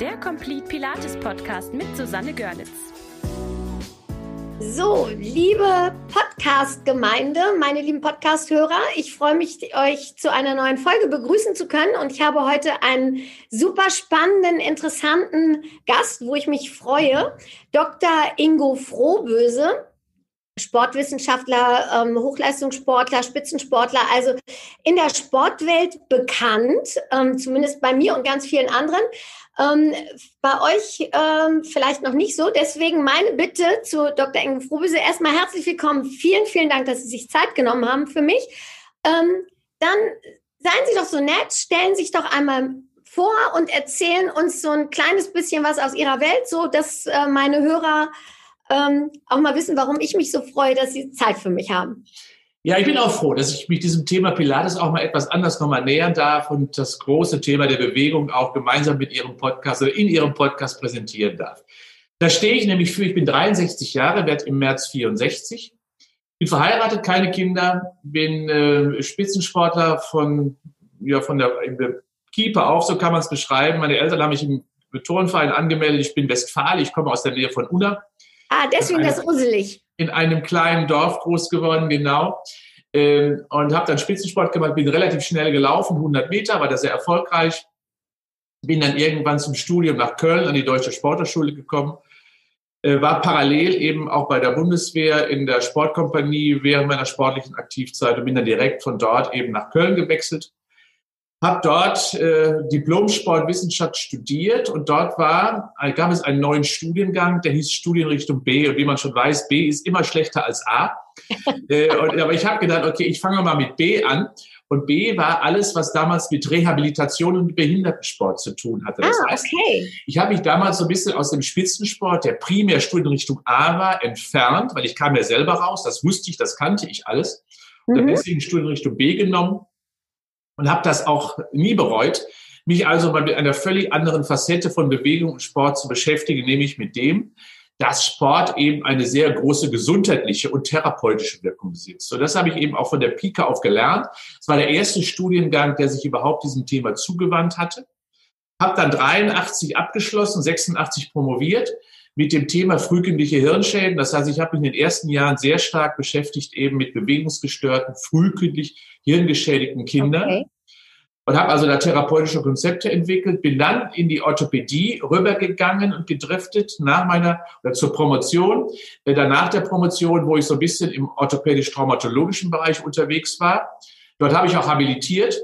der Complete Pilates Podcast mit Susanne Görlitz. So, liebe Podcast-Gemeinde, meine lieben Podcast-Hörer, ich freue mich, euch zu einer neuen Folge begrüßen zu können. Und ich habe heute einen super spannenden, interessanten Gast, wo ich mich freue, Dr. Ingo Froböse. Sportwissenschaftler, Hochleistungssportler, Spitzensportler, also in der Sportwelt bekannt, zumindest bei mir und ganz vielen anderen. Bei euch vielleicht noch nicht so. Deswegen meine Bitte zu Dr. Ingo Froböse. Erstmal herzlich willkommen. Vielen, vielen Dank, dass Sie sich Zeit genommen haben für mich. Dann seien Sie doch so nett, stellen sich doch einmal vor und erzählen uns so ein kleines bisschen was aus Ihrer Welt, so dass meine Hörer auch mal wissen, warum ich mich so freue, dass Sie Zeit für mich haben. Ja, ich bin auch froh, dass ich mich diesem Thema Pilates auch mal etwas anders nochmal nähern darf und das große Thema der Bewegung auch gemeinsam mit Ihrem Podcast oder in Ihrem Podcast präsentieren darf. Da stehe ich nämlich für, ich bin 63 Jahre, werde im März 64, bin verheiratet, keine Kinder, bin Spitzensportler von der Keeper auf, so kann man es beschreiben. Meine Eltern haben mich im Turnverein angemeldet, ich bin Westfale, ich komme aus der Nähe von Unna. Ah, deswegen das uselig. In einem kleinen Dorf groß geworden, genau. Und habe dann Spitzensport gemacht, bin relativ schnell gelaufen, 100 Meter, war da sehr erfolgreich. Bin dann irgendwann zum Studium nach Köln an die Deutsche Sporthochschule gekommen. War parallel eben auch bei der Bundeswehr in der Sportkompanie während meiner sportlichen Aktivzeit und bin dann direkt von dort eben nach Köln gewechselt. Habe dort Diplom-Sportwissenschaft studiert und dort gab es einen neuen Studiengang, der hieß Studienrichtung B. Und wie man schon weiß, B ist immer schlechter als A. Aber ich habe gedacht, okay, ich fange mal mit B an. Und B war alles, was damals mit Rehabilitation und Behindertensport zu tun hatte. Das heißt, ich habe mich damals so ein bisschen aus dem Spitzensport, der primär Studienrichtung A war, entfernt, weil ich kam ja selber raus. Das wusste ich, das kannte ich alles. Und habe deswegen Studienrichtung B genommen. Und habe das auch nie bereut, mich also mal mit einer völlig anderen Facette von Bewegung und Sport zu beschäftigen, nämlich mit dem, dass Sport eben eine sehr große gesundheitliche und therapeutische Wirkung besitzt. Und das habe ich eben auch von der Pike auf gelernt. Es war der erste Studiengang, der sich überhaupt diesem Thema zugewandt hatte. Habe dann 83 abgeschlossen, 86 promoviert mit dem Thema frühkindliche Hirnschäden. Das heißt, ich habe mich in den ersten Jahren sehr stark beschäftigt eben mit bewegungsgestörten, frühkindlich hirngeschädigten Kindern. Okay. Und habe also da therapeutische Konzepte entwickelt, bin dann in die Orthopädie rübergegangen und gedriftet zur Promotion. Danach der Promotion, wo ich so ein bisschen im orthopädisch-traumatologischen Bereich unterwegs war. Dort habe ich auch habilitiert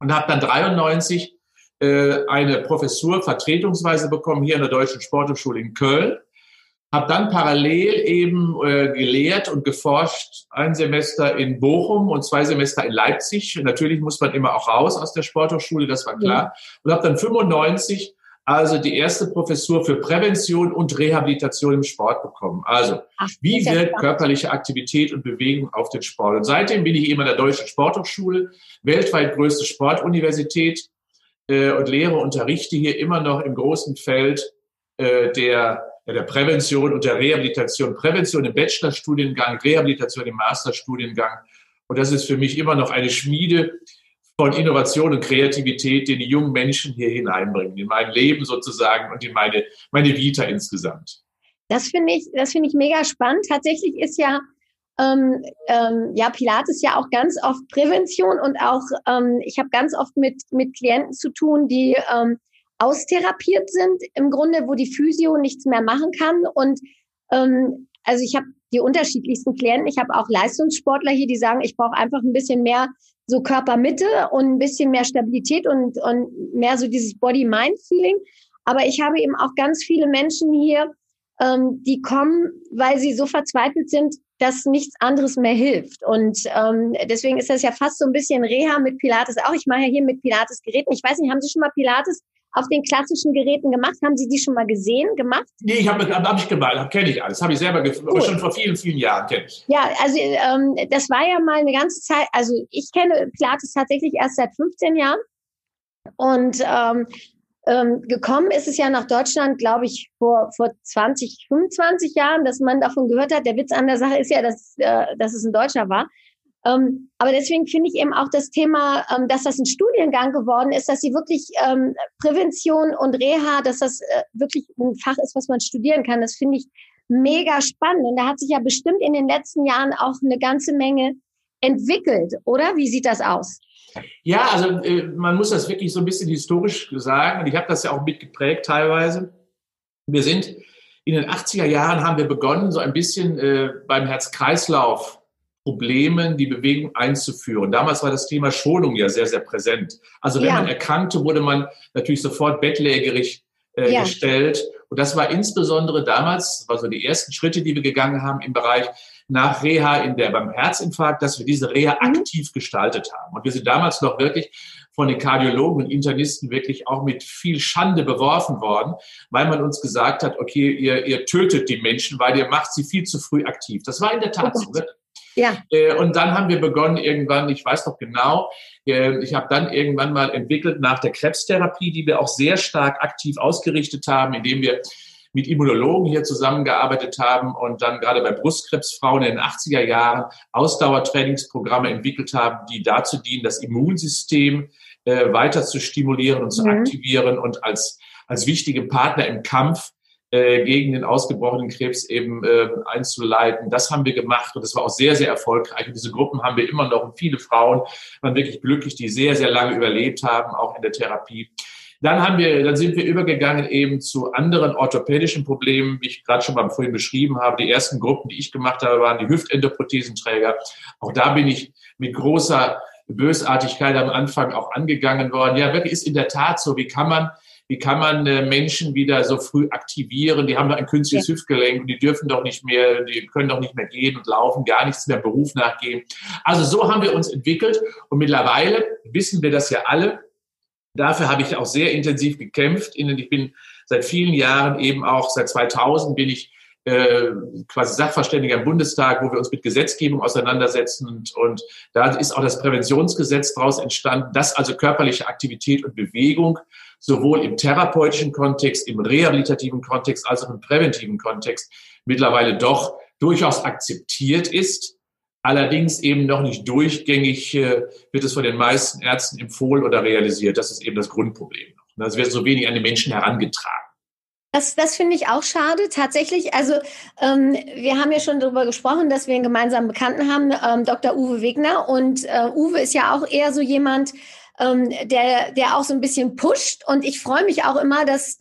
und habe dann 93 eine Professur vertretungsweise bekommen hier an der Deutschen Sporthochschule in Köln. Habe dann parallel eben gelehrt und geforscht, ein Semester in Bochum und 2 Semester in Leipzig. Und natürlich muss man immer auch raus aus der Sporthochschule, das war klar. Und habe dann 95 also die erste Professur für Prävention und Rehabilitation im Sport bekommen. Also wie wirkt körperliche Aktivität und Bewegung auf den Sport? Und seitdem bin ich eben an der Deutschen Sporthochschule, weltweit größte Sportuniversität, und lehre, unterrichte hier immer noch im großen Feld der Prävention und der Rehabilitation. Prävention im Bachelorstudiengang, Rehabilitation im Masterstudiengang. Und das ist für mich immer noch eine Schmiede von Innovation und Kreativität, die die jungen Menschen hier hineinbringen, in mein Leben sozusagen und in meine Vita insgesamt. Das finde ich mega spannend. Tatsächlich ist ja Pilates ja auch ganz oft Prävention und auch ich habe ganz oft mit Klienten zu tun, die austherapiert sind im Grunde, wo die Physio nichts mehr machen kann und also ich habe die unterschiedlichsten Klienten, ich habe auch Leistungssportler hier, die sagen, ich brauche einfach ein bisschen mehr so Körpermitte und ein bisschen mehr Stabilität und mehr so dieses Body-Mind-Feeling, aber ich habe eben auch ganz viele Menschen hier, die kommen, weil sie so verzweifelt sind, dass nichts anderes mehr hilft. Und deswegen ist das ja fast so ein bisschen Reha mit Pilates auch. Ich mache ja hier mit Pilates-Geräten. Ich weiß nicht, haben Sie schon mal Pilates auf den klassischen Geräten gemacht? Haben Sie die schon mal gemacht? Nee, ich habe ich gemacht, kenne ich alles. Habe ich selber cool. Schon vor vielen, vielen Jahren kenne ich. Ja, also das war ja mal eine ganze Zeit, also ich kenne Pilates tatsächlich erst seit 15 Jahren. Und gekommen ist es ja nach Deutschland, glaube ich, vor 20, 25 Jahren, dass man davon gehört hat. Der Witz an der Sache ist ja, dass es ein Deutscher war. Aber deswegen finde ich eben auch das Thema, dass das ein Studiengang geworden ist, dass sie wirklich Prävention und Reha, dass das wirklich ein Fach ist, was man studieren kann. Das finde ich mega spannend. Und da hat sich ja bestimmt in den letzten Jahren auch eine ganze Menge entwickelt, oder? Wie sieht das aus? Ja, also man muss das wirklich so ein bisschen historisch sagen. Und ich habe das ja auch mitgeprägt teilweise. Wir sind in den 80er Jahren haben wir begonnen, so ein bisschen beim Herz-Kreislauf Problemen die Bewegung einzuführen. Damals war das Thema Schonung ja sehr, sehr präsent. Also wenn man erkannte, wurde man natürlich sofort bettlägerig gestellt. Und das war insbesondere damals, das waren so die ersten Schritte, die wir gegangen haben im Bereich nach Reha beim Herzinfarkt, dass wir diese Reha aktiv gestaltet haben. Und wir sind damals noch wirklich von den Kardiologen und Internisten wirklich auch mit viel Schande beworfen worden, weil man uns gesagt hat, okay, ihr tötet die Menschen, weil ihr macht sie viel zu früh aktiv. Das war in der Tat so. Ja. Und dann haben wir begonnen irgendwann, ich weiß noch genau, ich habe dann irgendwann mal entwickelt nach der Krebstherapie, die wir auch sehr stark aktiv ausgerichtet haben, indem wir mit Immunologen hier zusammengearbeitet haben und dann gerade bei Brustkrebsfrauen in den 80er Jahren Ausdauertrainingsprogramme entwickelt haben, die dazu dienen, das Immunsystem weiter zu stimulieren und zu aktivieren und als wichtigen Partner im Kampf gegen den ausgebrochenen Krebs eben einzuleiten. Das haben wir gemacht und das war auch sehr, sehr erfolgreich. Und diese Gruppen haben wir immer noch und viele Frauen waren wirklich glücklich, die sehr, sehr lange überlebt haben, auch in der Therapie. Dann sind wir übergegangen eben zu anderen orthopädischen Problemen, wie ich gerade schon mal vorhin beschrieben habe. Die ersten Gruppen, die ich gemacht habe, waren die Hüftendoprothesenträger. Auch da bin ich mit großer Bösartigkeit am Anfang auch angegangen worden. Ja, wirklich ist in der Tat so, wie kann man Menschen wieder so früh aktivieren? Die haben doch ein künstliches Hüftgelenk und die dürfen doch nicht mehr, die können doch nicht mehr gehen und laufen, gar nichts mehr Beruf nachgehen. Also so haben wir uns entwickelt und mittlerweile wissen wir das ja alle. Dafür habe ich auch sehr intensiv gekämpft. Ich bin seit vielen Jahren eben auch, seit 2000 bin ich quasi Sachverständiger im Bundestag, wo wir uns mit Gesetzgebung auseinandersetzen. Und da ist auch das Präventionsgesetz daraus entstanden, dass also körperliche Aktivität und Bewegung sowohl im therapeutischen Kontext, im rehabilitativen Kontext als auch im präventiven Kontext mittlerweile doch durchaus akzeptiert ist. Allerdings eben noch nicht durchgängig wird es von den meisten Ärzten empfohlen oder realisiert. Das ist eben das Grundproblem. Es wird so wenig an die Menschen herangetragen. Das finde ich auch schade. Tatsächlich, also wir haben ja schon darüber gesprochen, dass wir einen gemeinsamen Bekannten haben, Dr. Uwe Wegner. Und Uwe ist ja auch eher so jemand, der auch so ein bisschen pusht. Und ich freue mich auch immer, dass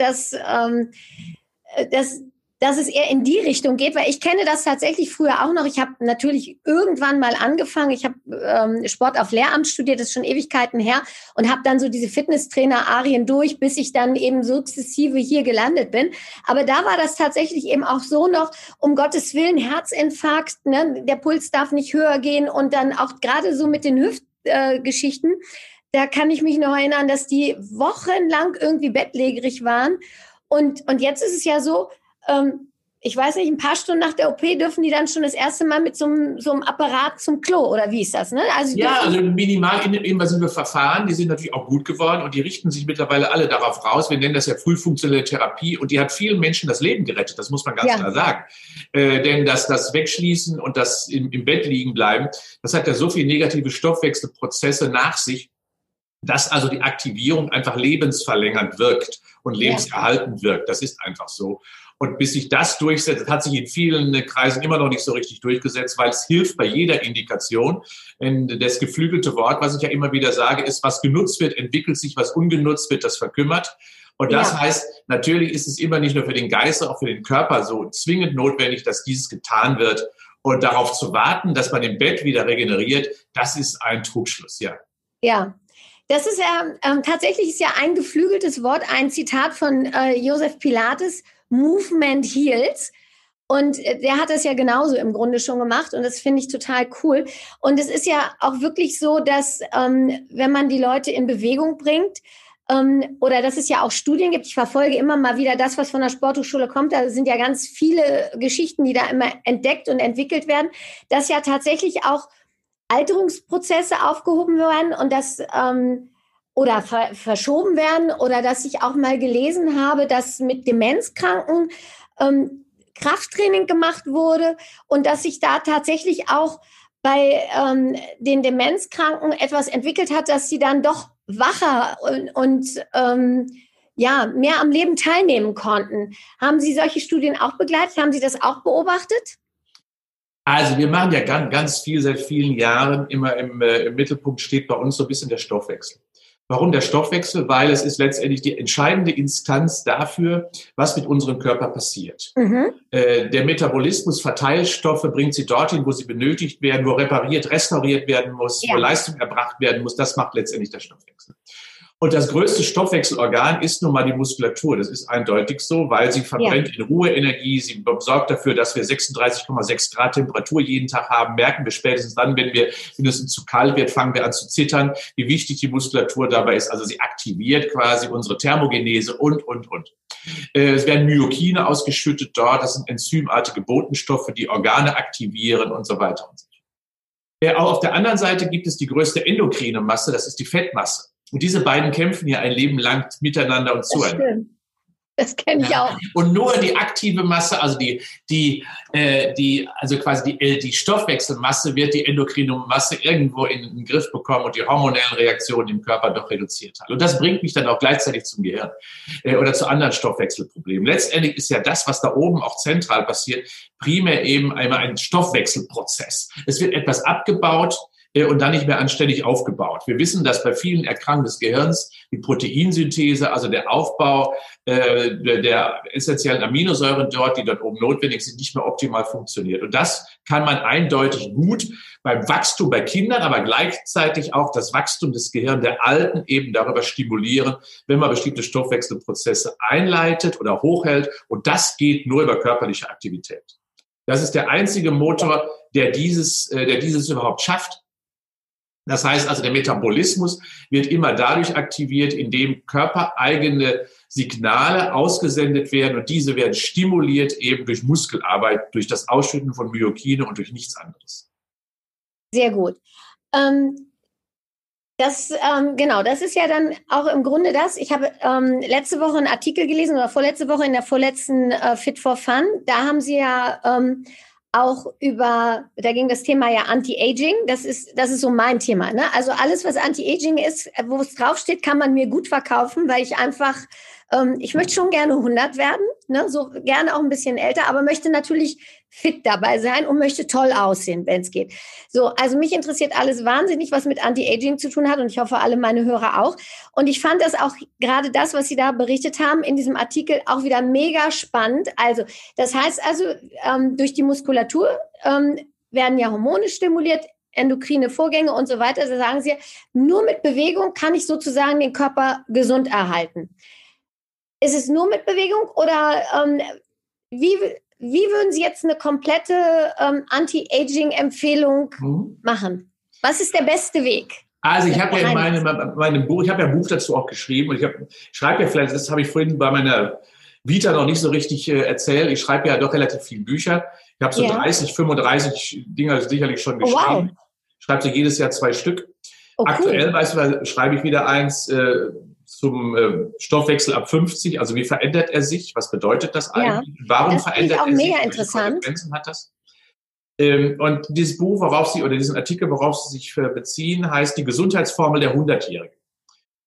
es eher in die Richtung geht, weil ich kenne das tatsächlich früher auch noch. Ich habe natürlich irgendwann mal angefangen, ich habe Sport auf Lehramt studiert, das ist schon Ewigkeiten her und habe dann so diese Fitnesstrainer-Arien durch, bis ich dann eben sukzessive hier gelandet bin. Aber da war das tatsächlich eben auch so noch, um Gottes Willen, Herzinfarkt, ne? Der Puls darf nicht höher gehen und dann auch gerade so mit den Hüftgeschichten, da kann ich mich noch erinnern, dass die wochenlang irgendwie bettlägerig waren und jetzt ist es ja so, ich weiß nicht, ein paar Stunden nach der OP dürfen die dann schon das erste Mal mit so einem Apparat zum Klo, oder wie ist das? Ne? Also minimal invasive Verfahren, die sind natürlich auch gut geworden und die richten sich mittlerweile alle darauf raus. Wir nennen das ja frühfunktionelle Therapie und die hat vielen Menschen das Leben gerettet, das muss man ganz klar sagen. Denn das Wegschließen und das im Bett liegen bleiben, das hat ja so viele negative Stoffwechselprozesse nach sich, dass also die Aktivierung einfach lebensverlängernd wirkt und lebenserhaltend wirkt. Das ist einfach so. Und bis sich das durchsetzt, hat sich in vielen Kreisen immer noch nicht so richtig durchgesetzt, weil es hilft bei jeder Indikation. Denn das geflügelte Wort, was ich ja immer wieder sage, ist, was genutzt wird, entwickelt sich, was ungenutzt wird, das verkümmert. Und das heißt, natürlich ist es immer nicht nur für den Geist, sondern auch für den Körper so zwingend notwendig, dass dieses getan wird. Und darauf zu warten, dass man im Bett wieder regeneriert, das ist ein Trugschluss, Ja. Das ist ja tatsächlich ist ja ein geflügeltes Wort, ein Zitat von Josef Pilates, Movement Heals. Und der hat das ja genauso im Grunde schon gemacht und das finde ich total cool. Und es ist ja auch wirklich so, dass wenn man die Leute in Bewegung bringt, oder dass es ja auch Studien gibt, ich verfolge immer mal wieder das, was von der Sporthochschule kommt, da sind ja ganz viele Geschichten, die da immer entdeckt und entwickelt werden, dass ja tatsächlich auch Alterungsprozesse aufgehoben werden und das oder verschoben werden oder dass ich auch mal gelesen habe, dass mit Demenzkranken Krafttraining gemacht wurde und dass sich da tatsächlich auch bei den Demenzkranken etwas entwickelt hat, dass sie dann doch wacher und mehr am Leben teilnehmen konnten. Haben Sie solche Studien auch begleitet? Haben Sie das auch beobachtet? Also wir machen ja ganz, ganz viel seit vielen Jahren. Immer im Mittelpunkt steht bei uns so ein bisschen der Stoffwechsel. Warum der Stoffwechsel? Weil es ist letztendlich die entscheidende Instanz dafür, was mit unserem Körper passiert. Mhm. Der Metabolismus verteilt Stoffe, bringt sie dorthin, wo sie benötigt werden, wo repariert, restauriert werden muss, ja, wo Leistung erbracht werden muss. Das macht letztendlich der Stoffwechsel. Und das größte Stoffwechselorgan ist nun mal die Muskulatur. Das ist eindeutig so, weil sie verbrennt in Ruhe Energie. Sie sorgt dafür, dass wir 36,6 Grad Temperatur jeden Tag haben. Merken wir spätestens dann, wenn es zu kalt wird, fangen wir an zu zittern, wie wichtig die Muskulatur dabei ist. Also sie aktiviert quasi unsere Thermogenese und. Es werden Myokine ausgeschüttet dort. Das sind enzymartige Botenstoffe, die Organe aktivieren und so weiter und so fort. Auch auf der anderen Seite gibt es die größte endokrine Masse. Das ist die Fettmasse. Und diese beiden kämpfen ja ein Leben lang miteinander und zueinander. Das kenne ich auch. Und nur die aktive Masse, also die Stoffwechselmasse, wird die endokrine Masse irgendwo in den Griff bekommen und die hormonellen Reaktionen im Körper doch reduziert hat. Und das bringt mich dann auch gleichzeitig zum Gehirn oder zu anderen Stoffwechselproblemen. Letztendlich ist ja das, was da oben auch zentral passiert, primär eben einmal ein Stoffwechselprozess. Es wird etwas abgebaut und dann nicht mehr anständig aufgebaut. Wir wissen, dass bei vielen Erkrankungen des Gehirns die Proteinsynthese, also der Aufbau der essentiellen Aminosäuren dort, die dort oben notwendig sind, nicht mehr optimal funktioniert. Und das kann man eindeutig gut beim Wachstum bei Kindern, aber gleichzeitig auch das Wachstum des Gehirns der Alten eben darüber stimulieren, wenn man bestimmte Stoffwechselprozesse einleitet oder hochhält. Und das geht nur über körperliche Aktivität. Das ist der einzige Motor, der dieses überhaupt schafft. Das heißt also, der Metabolismus wird immer dadurch aktiviert, indem körpereigene Signale ausgesendet werden und diese werden stimuliert eben durch Muskelarbeit, durch das Ausschütten von Myokine und durch nichts anderes. Sehr gut. Das ist ja dann auch im Grunde das. Ich habe letzte Woche einen Artikel gelesen oder vorletzte Woche in der vorletzten Fit for Fun. Da haben Sie ja auch da ging das Thema ja Anti-Aging. Das ist so mein Thema, ne? Also alles, was Anti-Aging ist, wo es draufsteht, kann man mir gut verkaufen, weil ich einfach, ich möchte schon gerne 100 werden, ne? So gerne auch ein bisschen älter, aber möchte natürlich fit dabei sein und möchte toll aussehen, wenn es geht. So, also mich interessiert alles wahnsinnig, was mit Anti-Aging zu tun hat und ich hoffe, alle meine Hörer auch. Und ich fand das auch gerade das, was Sie da berichtet haben in diesem Artikel, auch wieder mega spannend. Also das heißt also, durch die Muskulatur werden ja Hormone stimuliert, endokrine Vorgänge und so weiter. Da sagen Sie, nur mit Bewegung kann ich sozusagen den Körper gesund erhalten. Ist es nur mit Bewegung oder wie würden Sie jetzt eine komplette Anti-Aging-Empfehlung machen? Was ist der beste Weg? Also ich habe ja in meinem Buch, ich habe ja ein Buch dazu auch geschrieben und ich schreibe ja vielleicht, das habe ich vorhin bei meiner Vita noch nicht so richtig erzählt, ich schreibe ja doch relativ viele Bücher. Ich habe so 30, 35 Dinger sicherlich schon geschrieben. Wow. Ich schreibe so jedes Jahr 2 Stück. Oh, aktuell cool. Schreibe ich wieder eins zum Stoffwechsel ab 50, also wie verändert er sich? Was bedeutet das eigentlich? Ja, warum das verändert er sich? Welche Konsequenzen hat das? Und dieses Buch, diesen Artikel, worauf Sie sich beziehen, heißt Die Gesundheitsformel der 100-Jährigen.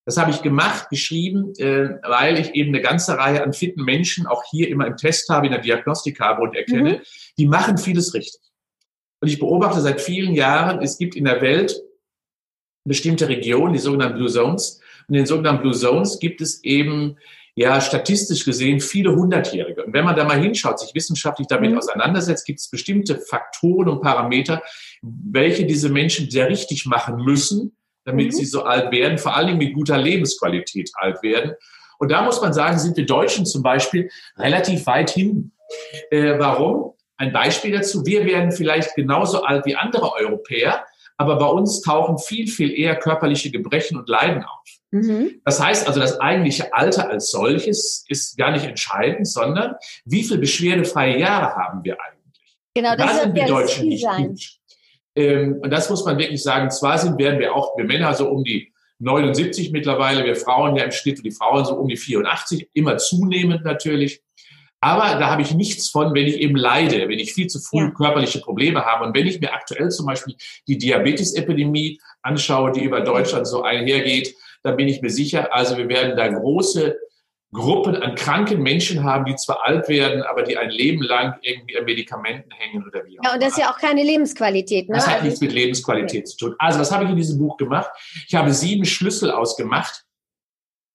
Das habe ich geschrieben, weil ich eben eine ganze Reihe an fitten Menschen auch hier immer im Test habe, in der Diagnostik habe und erkenne, die machen vieles richtig. Und ich beobachte seit vielen Jahren, es gibt in der Welt bestimmte Regionen, die sogenannten Blue Zones. In den sogenannten Blue Zones gibt es eben, ja, statistisch gesehen viele 100-Jährige. Und wenn man da mal hinschaut, sich wissenschaftlich damit auseinandersetzt, gibt es bestimmte Faktoren und Parameter, welche diese Menschen sehr richtig machen müssen, damit sie so alt werden, vor allen Dingen mit guter Lebensqualität alt werden. Und da muss man sagen, sind wir Deutschen zum Beispiel relativ weit hinten. Warum? Ein Beispiel dazu. Wir werden vielleicht genauso alt wie andere Europäer, aber bei uns tauchen viel, viel eher körperliche Gebrechen und Leiden auf. Mhm. Das heißt also, das eigentliche Alter als solches ist gar nicht entscheidend, sondern wie viele beschwerdefreie Jahre haben wir eigentlich? Genau, das sind wir Deutschen nicht gut. Und das muss man wirklich sagen. Zwar werden wir Männer so um die 79 mittlerweile, wir Frauen ja im Schnitt und die Frauen so um die 84, immer zunehmend natürlich. Aber da habe ich nichts von, wenn ich eben leide, wenn ich viel zu früh körperliche Probleme habe. Und wenn ich mir aktuell zum Beispiel die Diabetesepidemie anschaue, die über Deutschland so einhergeht, dann bin ich mir sicher, also wir werden da große Gruppen an kranken Menschen haben, die zwar alt werden, aber die ein Leben lang irgendwie an Medikamenten hängen oder wie auch immer. Ja, und das ist ja auch keine Lebensqualität, ne? Das hat nichts mit Lebensqualität zu tun. Also, was habe ich in diesem Buch gemacht? Ich habe 7 Schlüssel ausgemacht,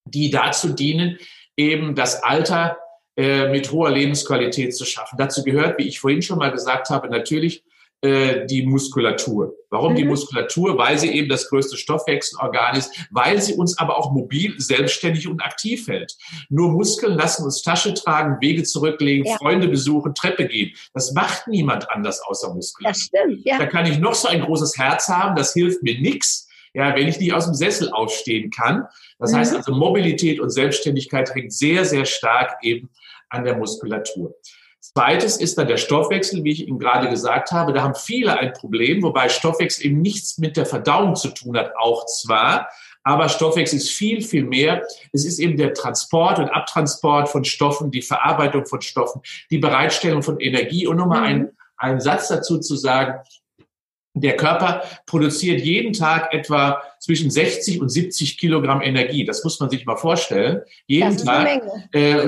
die dazu dienen, eben das Alter mit hoher Lebensqualität zu schaffen. Dazu gehört, wie ich vorhin schon mal gesagt habe, natürlich die Muskulatur. Warum die Muskulatur? Weil sie eben das größte Stoffwechselorgan ist, weil sie uns aber auch mobil, selbstständig und aktiv hält. Nur Muskeln lassen uns Tasche tragen, Wege zurücklegen, Freunde besuchen, Treppe gehen. Das macht niemand anders außer Muskeln. Das stimmt, ja. Da kann ich noch so ein großes Herz haben, das hilft mir nichts, ja, wenn ich nicht aus dem Sessel aufstehen kann. Das heißt also, Mobilität und Selbstständigkeit hängt sehr, sehr stark eben an der Muskulatur. Zweites ist dann der Stoffwechsel, wie ich Ihnen gerade gesagt habe. Da haben viele ein Problem, wobei Stoffwechsel eben nichts mit der Verdauung zu tun hat, auch zwar. Aber Stoffwechsel ist viel, viel mehr. Es ist eben der Transport und Abtransport von Stoffen, die Verarbeitung von Stoffen, die Bereitstellung von Energie. Und nochmal einen Satz dazu zu sagen: Der Körper produziert jeden Tag etwa zwischen 60 und 70 Kilogramm Energie. Das muss man sich mal vorstellen. Jeden Tag.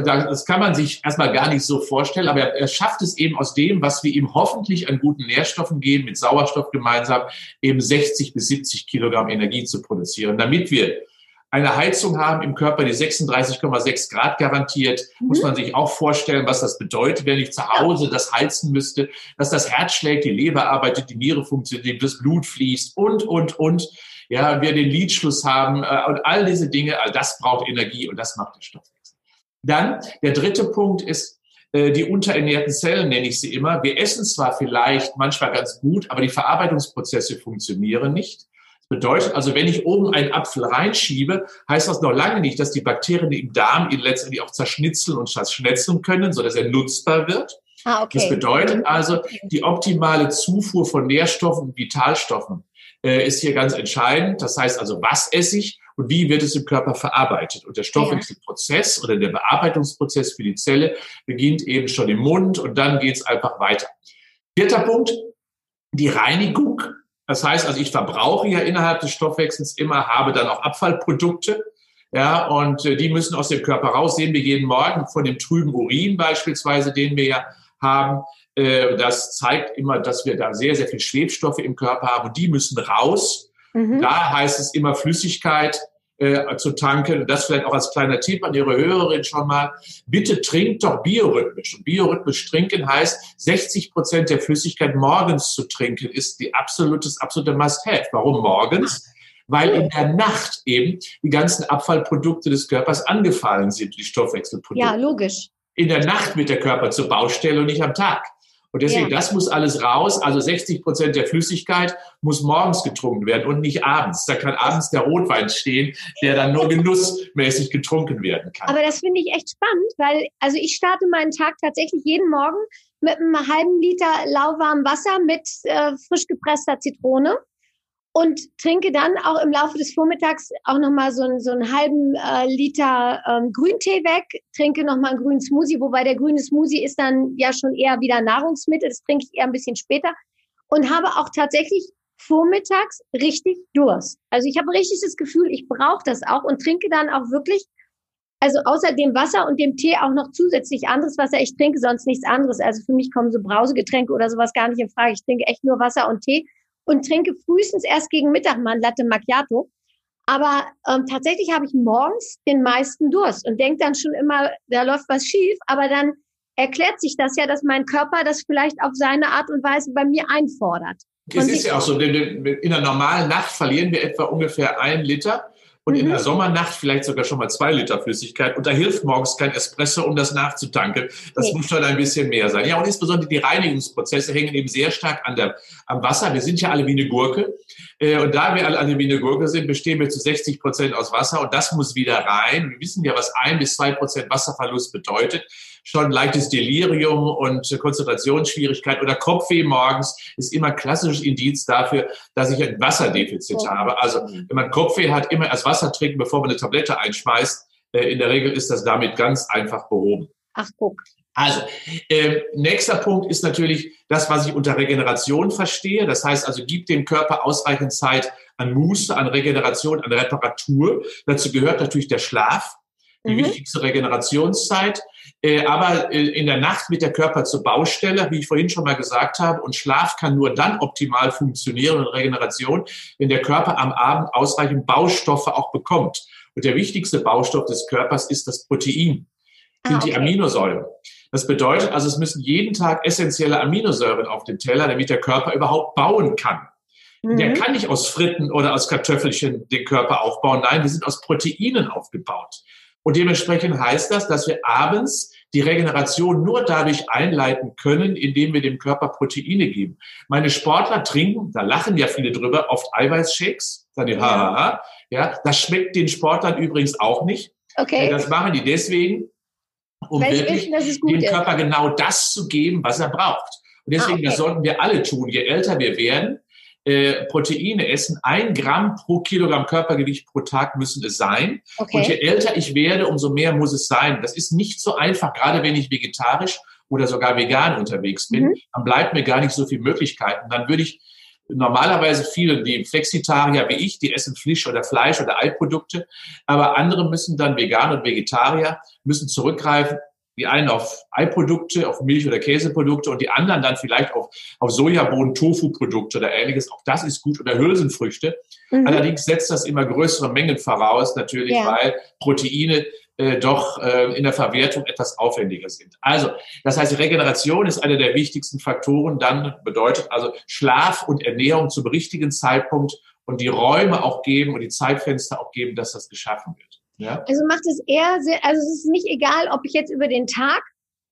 Das kann man sich erstmal gar nicht so vorstellen, aber er schafft es eben aus dem, was wir ihm hoffentlich an guten Nährstoffen geben, mit Sauerstoff gemeinsam, eben 60 bis 70 Kilogramm Energie zu produzieren. Damit wir eine Heizung haben im Körper, die 36,6 Grad garantiert, muss man sich auch vorstellen, was das bedeutet, wenn ich zu Hause das heizen müsste, dass das Herz schlägt, die Leber arbeitet, die Niere funktioniert, das Blut fließt und. Ja, wir den Lidschluss haben und all diese Dinge, all das braucht Energie und das macht der Stoffwechsel. Dann der dritte Punkt ist, die unterernährten Zellen nenne ich sie immer. Wir essen zwar vielleicht manchmal ganz gut, aber die Verarbeitungsprozesse funktionieren nicht. Bedeutet also, wenn ich oben einen Apfel reinschiebe, heißt das noch lange nicht, dass die Bakterien im Darm ihn letztendlich auch zerschnitzeln und zerschnetzeln können, sodass er nutzbar wird. Das bedeutet also, die optimale Zufuhr von Nährstoffen und Vitalstoffen ist hier ganz entscheidend. Das heißt also, was esse ich und wie wird es im Körper verarbeitet? Und der Stoffwechselprozess oder der Bearbeitungsprozess für die Zelle beginnt eben schon im Mund und dann geht es einfach weiter. Vierter Punkt, die Reinigung. Das heißt also, ich verbrauche ja innerhalb des Stoffwechsels immer, habe dann auch Abfallprodukte, ja, und die müssen aus dem Körper raus. Sehen wir jeden Morgen von dem trüben Urin beispielsweise, den wir ja haben. Das zeigt immer, dass wir da sehr, sehr viel Schwebstoffe im Körper haben und die müssen raus. Da heißt es immer Flüssigkeit zu tanken. Und das vielleicht auch als kleiner Tipp an Ihre Hörerin schon mal. Bitte trinkt doch biorhythmisch. Und biorhythmisch trinken heißt, 60% der Flüssigkeit morgens zu trinken, ist die absolute Must-Have. Warum morgens? Weil in der Nacht eben die ganzen Abfallprodukte des Körpers angefallen sind, die Stoffwechselprodukte. Ja, logisch. In der Nacht wird der Körper zur Baustelle und nicht am Tag. Und deswegen, das muss alles raus. Also 60% der Flüssigkeit muss morgens getrunken werden und nicht abends. Da kann abends der Rotwein stehen, der dann nur genussmäßig getrunken werden kann. Aber das finde ich echt spannend, weil also ich starte meinen Tag tatsächlich jeden Morgen mit einem halben Liter lauwarmem Wasser mit frisch gepresster Zitrone und trinke dann auch im Laufe des Vormittags auch nochmal so einen halben Liter Grüntee weg, trinke nochmal einen grünen Smoothie, wobei der grüne Smoothie ist dann ja schon eher wieder Nahrungsmittel, das trinke ich eher ein bisschen später und habe auch tatsächlich vormittags richtig Durst. Also ich habe richtig das Gefühl, ich brauche das auch und trinke dann auch wirklich, also außer dem Wasser und dem Tee auch noch zusätzlich anderes Wasser. Ich trinke sonst nichts anderes. Also für mich kommen so Brausegetränke oder sowas gar nicht in Frage. Ich trinke echt nur Wasser und Tee. Und trinke frühestens erst gegen Mittag mal ein Latte Macchiato. Aber tatsächlich habe ich morgens den meisten Durst und denke dann schon immer, da läuft was schief. Aber dann erklärt sich das ja, dass mein Körper das vielleicht auf seine Art und Weise bei mir einfordert. Es ist ja auch so, in der normalen Nacht verlieren wir etwa ungefähr 1 Liter. Und in der Sommernacht vielleicht sogar schon mal 2 Liter Flüssigkeit. Und da hilft morgens kein Espresso, um das nachzutanken. Das muss schon ein bisschen mehr sein. Ja, und insbesondere die Reinigungsprozesse hängen eben sehr stark am Wasser. Wir sind ja alle wie eine Gurke. Und da wir alle wie eine Gurke sind, bestehen wir zu 60% aus Wasser. Und das muss wieder rein. Wir wissen ja, was 1 bis 2% Wasserverlust bedeutet. Schon leichtes Delirium und Konzentrationsschwierigkeit oder Kopfweh morgens ist immer klassisches Indiz dafür, dass ich ein Wasserdefizit habe. Also wenn man Kopfweh hat, immer erst Wasser trinken, bevor man eine Tablette einschmeißt. In der Regel ist das damit ganz einfach behoben. Ach guck, Also, nächster Punkt ist natürlich das, was ich unter Regeneration verstehe. Das heißt also, gib dem Körper ausreichend Zeit an Muße, an Regeneration, an Reparatur. Dazu gehört natürlich der Schlaf, die wichtigste Regenerationszeit. Aber in der Nacht mit der Körper zur Baustelle, wie ich vorhin schon mal gesagt habe, und Schlaf kann nur dann optimal funktionieren und Regeneration, wenn der Körper am Abend ausreichend Baustoffe auch bekommt. Und der wichtigste Baustoff des Körpers ist das Protein, sind die Aminosäuren. Das bedeutet also, es müssen jeden Tag essentielle Aminosäuren auf den Teller, damit der Körper überhaupt bauen kann. Der kann nicht aus Fritten oder aus Kartoffelchen den Körper aufbauen. Nein, wir sind aus Proteinen aufgebaut. Und dementsprechend heißt das, dass wir abends die Regeneration nur dadurch einleiten können, indem wir dem Körper Proteine geben. Meine Sportler trinken, da lachen ja viele drüber, oft Eiweißshakes. Dann die Haha. Ja, das schmeckt den Sportlern übrigens auch nicht. Okay. Das machen die deswegen, um wirklich dem Körper genau das zu geben, was er braucht. Und deswegen, das sollten wir alle tun. Je älter wir werden, Proteine essen, 1 Gramm pro Kilogramm Körpergewicht pro Tag müssen es sein. Okay. Und je älter ich werde, umso mehr muss es sein. Das ist nicht so einfach, gerade wenn ich vegetarisch oder sogar vegan unterwegs bin. Dann bleibt mir gar nicht so viele Möglichkeiten. Dann würde ich normalerweise viele, die Flexitarier wie ich, die essen Fisch oder Fleisch oder Eiprodukte, aber andere müssen dann, Vegan und Vegetarier, müssen zurückgreifen, die einen auf Eiprodukte, auf Milch- oder Käseprodukte und die anderen dann vielleicht auf Sojabohnen, Tofu-Produkte oder Ähnliches. Auch das ist gut, oder Hülsenfrüchte. Allerdings setzt das immer größere Mengen voraus natürlich, weil Proteine doch in der Verwertung etwas aufwendiger sind. Also, das heißt, Regeneration ist einer der wichtigsten Faktoren. Dann bedeutet also Schlaf und Ernährung zum richtigen Zeitpunkt und die Räume auch geben und die Zeitfenster auch geben, dass das geschaffen wird. Ja. Also macht es eher Sinn, also es ist nicht egal, ob ich jetzt über den Tag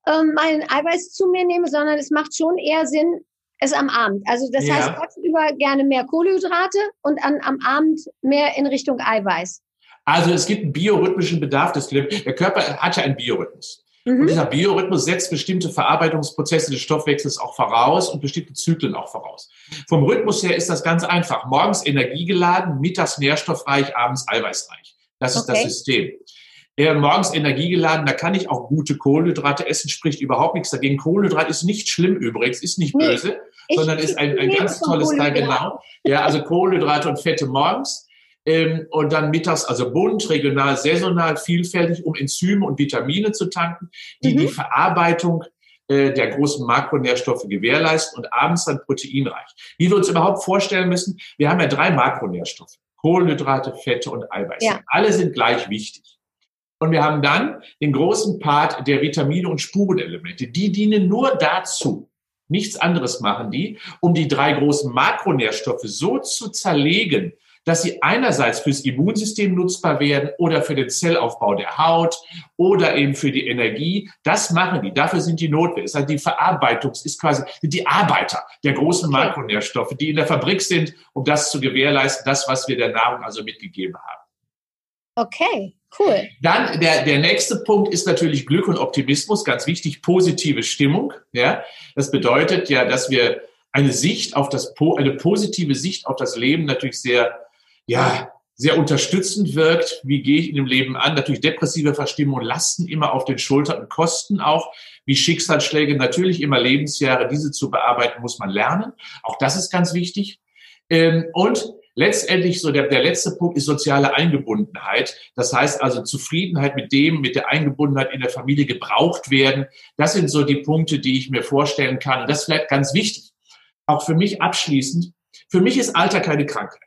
meinen Eiweiß zu mir nehme, sondern es macht schon eher Sinn, es am Abend. Also das heißt, tagsüber gerne mehr Kohlenhydrate und am Abend mehr in Richtung Eiweiß. Also es gibt einen biorhythmischen Bedarf des Lebens. Der Körper hat ja einen Biorhythmus. Und dieser Biorhythmus setzt bestimmte Verarbeitungsprozesse des Stoffwechsels auch voraus und bestimmte Zyklen auch voraus. Vom Rhythmus her ist das ganz einfach. Morgens energiegeladen, mittags nährstoffreich, abends eiweißreich. Das ist das System. Morgens energiegeladen, da kann ich auch gute Kohlenhydrate essen, spricht überhaupt nichts dagegen. Kohlenhydrat ist nicht schlimm übrigens, ist nicht böse, sondern ist ein ganz tolles Teil, genau. Ja, also Kohlenhydrate und Fette morgens. Und dann mittags, also bunt, regional, saisonal, vielfältig, um Enzyme und Vitamine zu tanken, die die Verarbeitung der großen Makronährstoffe gewährleisten und abends dann proteinreich. Wie wir uns überhaupt vorstellen müssen, wir haben ja 3 Makronährstoffe, Kohlenhydrate, Fette und Eiweiß. Ja. Alle sind gleich wichtig. Und wir haben dann den großen Part der Vitamine und Spurenelemente. Die dienen nur dazu, nichts anderes machen die, um die 3 großen Makronährstoffe so zu zerlegen, dass sie einerseits fürs Immunsystem nutzbar werden oder für den Zellaufbau der Haut oder eben für die Energie. Das machen die. Dafür sind die notwendig. Das heißt, die Verarbeitung ist quasi die Arbeiter der großen Makronährstoffe, die in der Fabrik sind, um das zu gewährleisten, das, was wir der Nahrung also mitgegeben haben. Okay, cool. Dann der nächste Punkt ist natürlich Glück und Optimismus. Ganz wichtig, positive Stimmung. Ja, das bedeutet ja, dass wir eine positive Sicht auf das Leben natürlich sehr unterstützend wirkt. Wie gehe ich in dem Leben an? Natürlich depressive Verstimmung lasten immer auf den Schultern und Kosten auch, wie Schicksalsschläge, natürlich immer Lebensjahre. Diese zu bearbeiten muss man lernen. Auch das ist ganz wichtig. Und letztendlich so der letzte Punkt ist soziale Eingebundenheit. Das heißt also Zufriedenheit mit der Eingebundenheit in der Familie gebraucht werden. Das sind so die Punkte, die ich mir vorstellen kann. Und das bleibt ganz wichtig. Auch für mich abschließend. Für mich ist Alter keine Krankheit,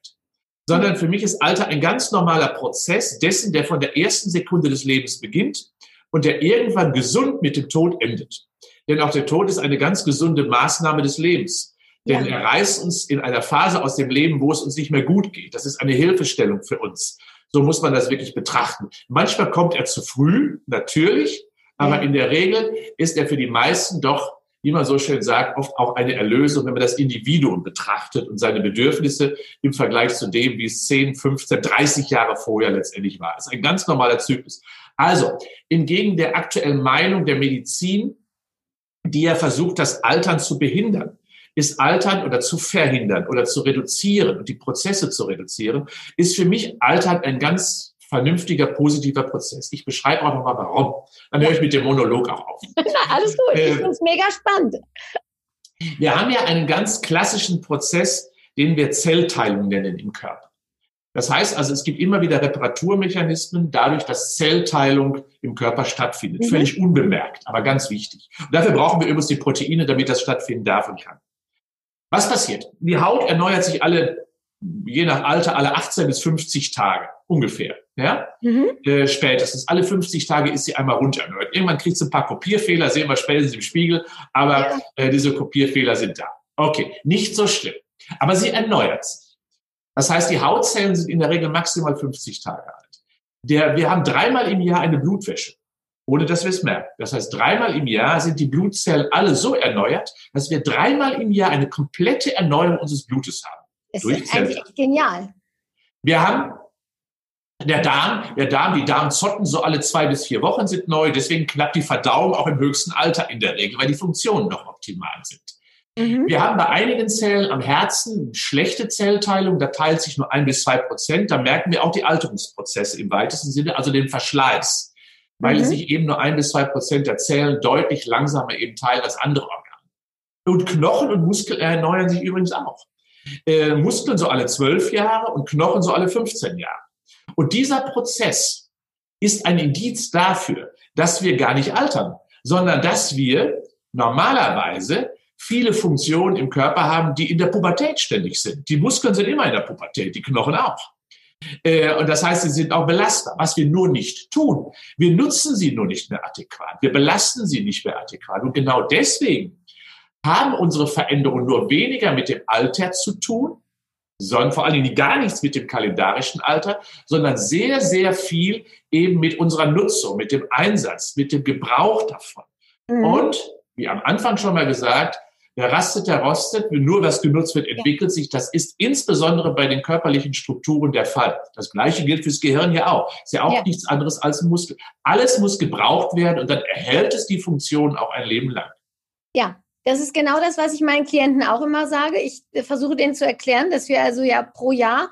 sondern für mich ist Alter ein ganz normaler Prozess dessen, der von der ersten Sekunde des Lebens beginnt und der irgendwann gesund mit dem Tod endet. Denn auch der Tod ist eine ganz gesunde Maßnahme des Lebens. Denn er reißt uns in einer Phase aus dem Leben, wo es uns nicht mehr gut geht. Das ist eine Hilfestellung für uns. So muss man das wirklich betrachten. Manchmal kommt er zu früh, natürlich, aber in der Regel ist er für die meisten doch, wie man so schön sagt, oft auch eine Erlösung, wenn man das Individuum betrachtet und seine Bedürfnisse im Vergleich zu dem, wie es 10, 15, 30 Jahre vorher letztendlich war. Das ist ein ganz normaler Zyklus. Also, entgegen der aktuellen Meinung der Medizin, die ja versucht, das Altern zu behindern, ist Altern oder zu verhindern oder zu reduzieren und die Prozesse zu reduzieren, ist für mich Altern ein ganz vernünftiger, positiver Prozess. Ich beschreibe auch nochmal, warum. Dann höre ich mit dem Monolog auch auf. Alles gut, ich finde es mega spannend. Wir haben ja einen ganz klassischen Prozess, den wir Zellteilung nennen im Körper. Das heißt also, es gibt immer wieder Reparaturmechanismen dadurch, dass Zellteilung im Körper stattfindet. Mhm. Völlig unbemerkt, aber ganz wichtig. Und dafür brauchen wir übrigens die Proteine, damit das stattfinden darf und kann. Was passiert? Die Haut erneuert sich je nach Alter, alle 18 bis 50 Tage ungefähr. Ja? Mhm. Spätestens. Alle 50 Tage ist sie einmal runtererneuert. Irgendwann kriegt sie ein paar Kopierfehler, sehen wir spätestens im Spiegel, aber diese Kopierfehler sind da. Okay, nicht so schlimm. Aber sie erneuert sich. Das heißt, die Hautzellen sind in der Regel maximal 50 Tage alt. Wir haben dreimal im Jahr eine Blutwäsche, ohne dass wir es merken. Das heißt, dreimal im Jahr sind die Blutzellen alle so erneuert, dass wir dreimal im Jahr eine komplette Erneuerung unseres Blutes haben. Das ist eigentlich echt genial. Wir haben die Darmzotten so alle 2 bis 4 Wochen sind neu. Deswegen klappt die Verdauung auch im höchsten Alter in der Regel, weil die Funktionen noch optimal sind. Mhm. Wir haben bei einigen Zellen am Herzen schlechte Zellteilung. Da teilt sich nur 1 bis 2%. Da merken wir auch die Alterungsprozesse im weitesten Sinne, also den Verschleiß, weil sich eben nur 1 bis 2% der Zellen deutlich langsamer eben teilen als andere Organe. Und Knochen und Muskeln erneuern sich übrigens auch. Muskeln so alle 12 Jahre und Knochen so alle 15 Jahre. Und dieser Prozess ist ein Indiz dafür, dass wir gar nicht altern, sondern dass wir normalerweise viele Funktionen im Körper haben, die in der Pubertät ständig sind. Die Muskeln sind immer in der Pubertät, die Knochen auch. Und das heißt, sie sind auch belastbar, was wir nur nicht tun. Wir nutzen sie nur nicht mehr adäquat. Wir belasten sie nicht mehr adäquat. Und genau deswegen haben unsere Veränderungen nur weniger mit dem Alter zu tun, sondern vor allen Dingen gar nichts mit dem kalendarischen Alter, sondern sehr, sehr viel eben mit unserer Nutzung, mit dem Einsatz, mit dem Gebrauch davon. Mhm. Und, wie am Anfang schon mal gesagt, wer rastet, der rostet. Nur was genutzt wird, entwickelt sich. Das ist insbesondere bei den körperlichen Strukturen der Fall. Das Gleiche gilt fürs Gehirn ja auch. Ist ja auch nichts anderes als ein Muskel. Alles muss gebraucht werden und dann erhält es die Funktion auch ein Leben lang. Ja. Das ist genau das, was ich meinen Klienten auch immer sage. Ich versuche denen zu erklären, dass wir also ja pro Jahr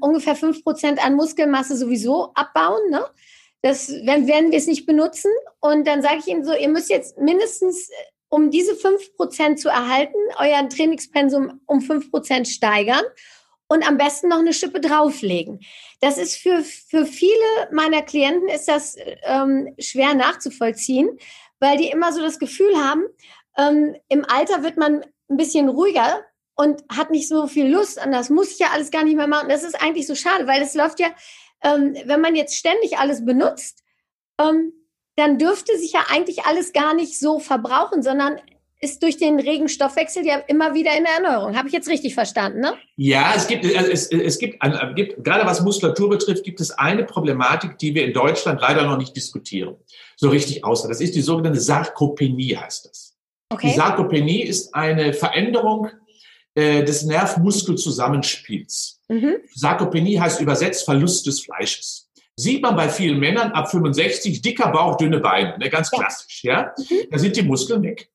ungefähr 5% an Muskelmasse sowieso abbauen, ne? Das werden wir es nicht benutzen. Und dann sage ich ihnen so, ihr müsst jetzt mindestens, um diese 5% zu erhalten, euer Trainingspensum um 5% steigern und am besten noch eine Schippe drauflegen. Das ist für viele meiner Klienten ist das schwer nachzuvollziehen, weil die immer so das Gefühl haben, im Alter wird man ein bisschen ruhiger und hat nicht so viel Lust an das, muss ich ja alles gar nicht mehr machen. Das ist eigentlich so schade, weil es läuft ja, wenn man jetzt ständig alles benutzt, dann dürfte sich ja eigentlich alles gar nicht so verbrauchen, sondern ist durch den regen Stoffwechsel ja immer wieder in der Erneuerung. Habe ich jetzt richtig verstanden, ne? Ja, es gibt gerade was Muskulatur betrifft, gibt es eine Problematik, die wir in Deutschland leider noch nicht diskutieren, so richtig außer. Das ist die sogenannte Sarkopenie, heißt das. Okay. Die Sarkopenie ist eine Veränderung des Nerv-Muskel-Zusammenspiels. Mhm. Sarkopenie heißt übersetzt Verlust des Fleisches. Sieht man bei vielen Männern ab 65, dicker Bauch, dünne Beine, ne, ganz klassisch. Ja? Mhm. Da sind die Muskeln weg.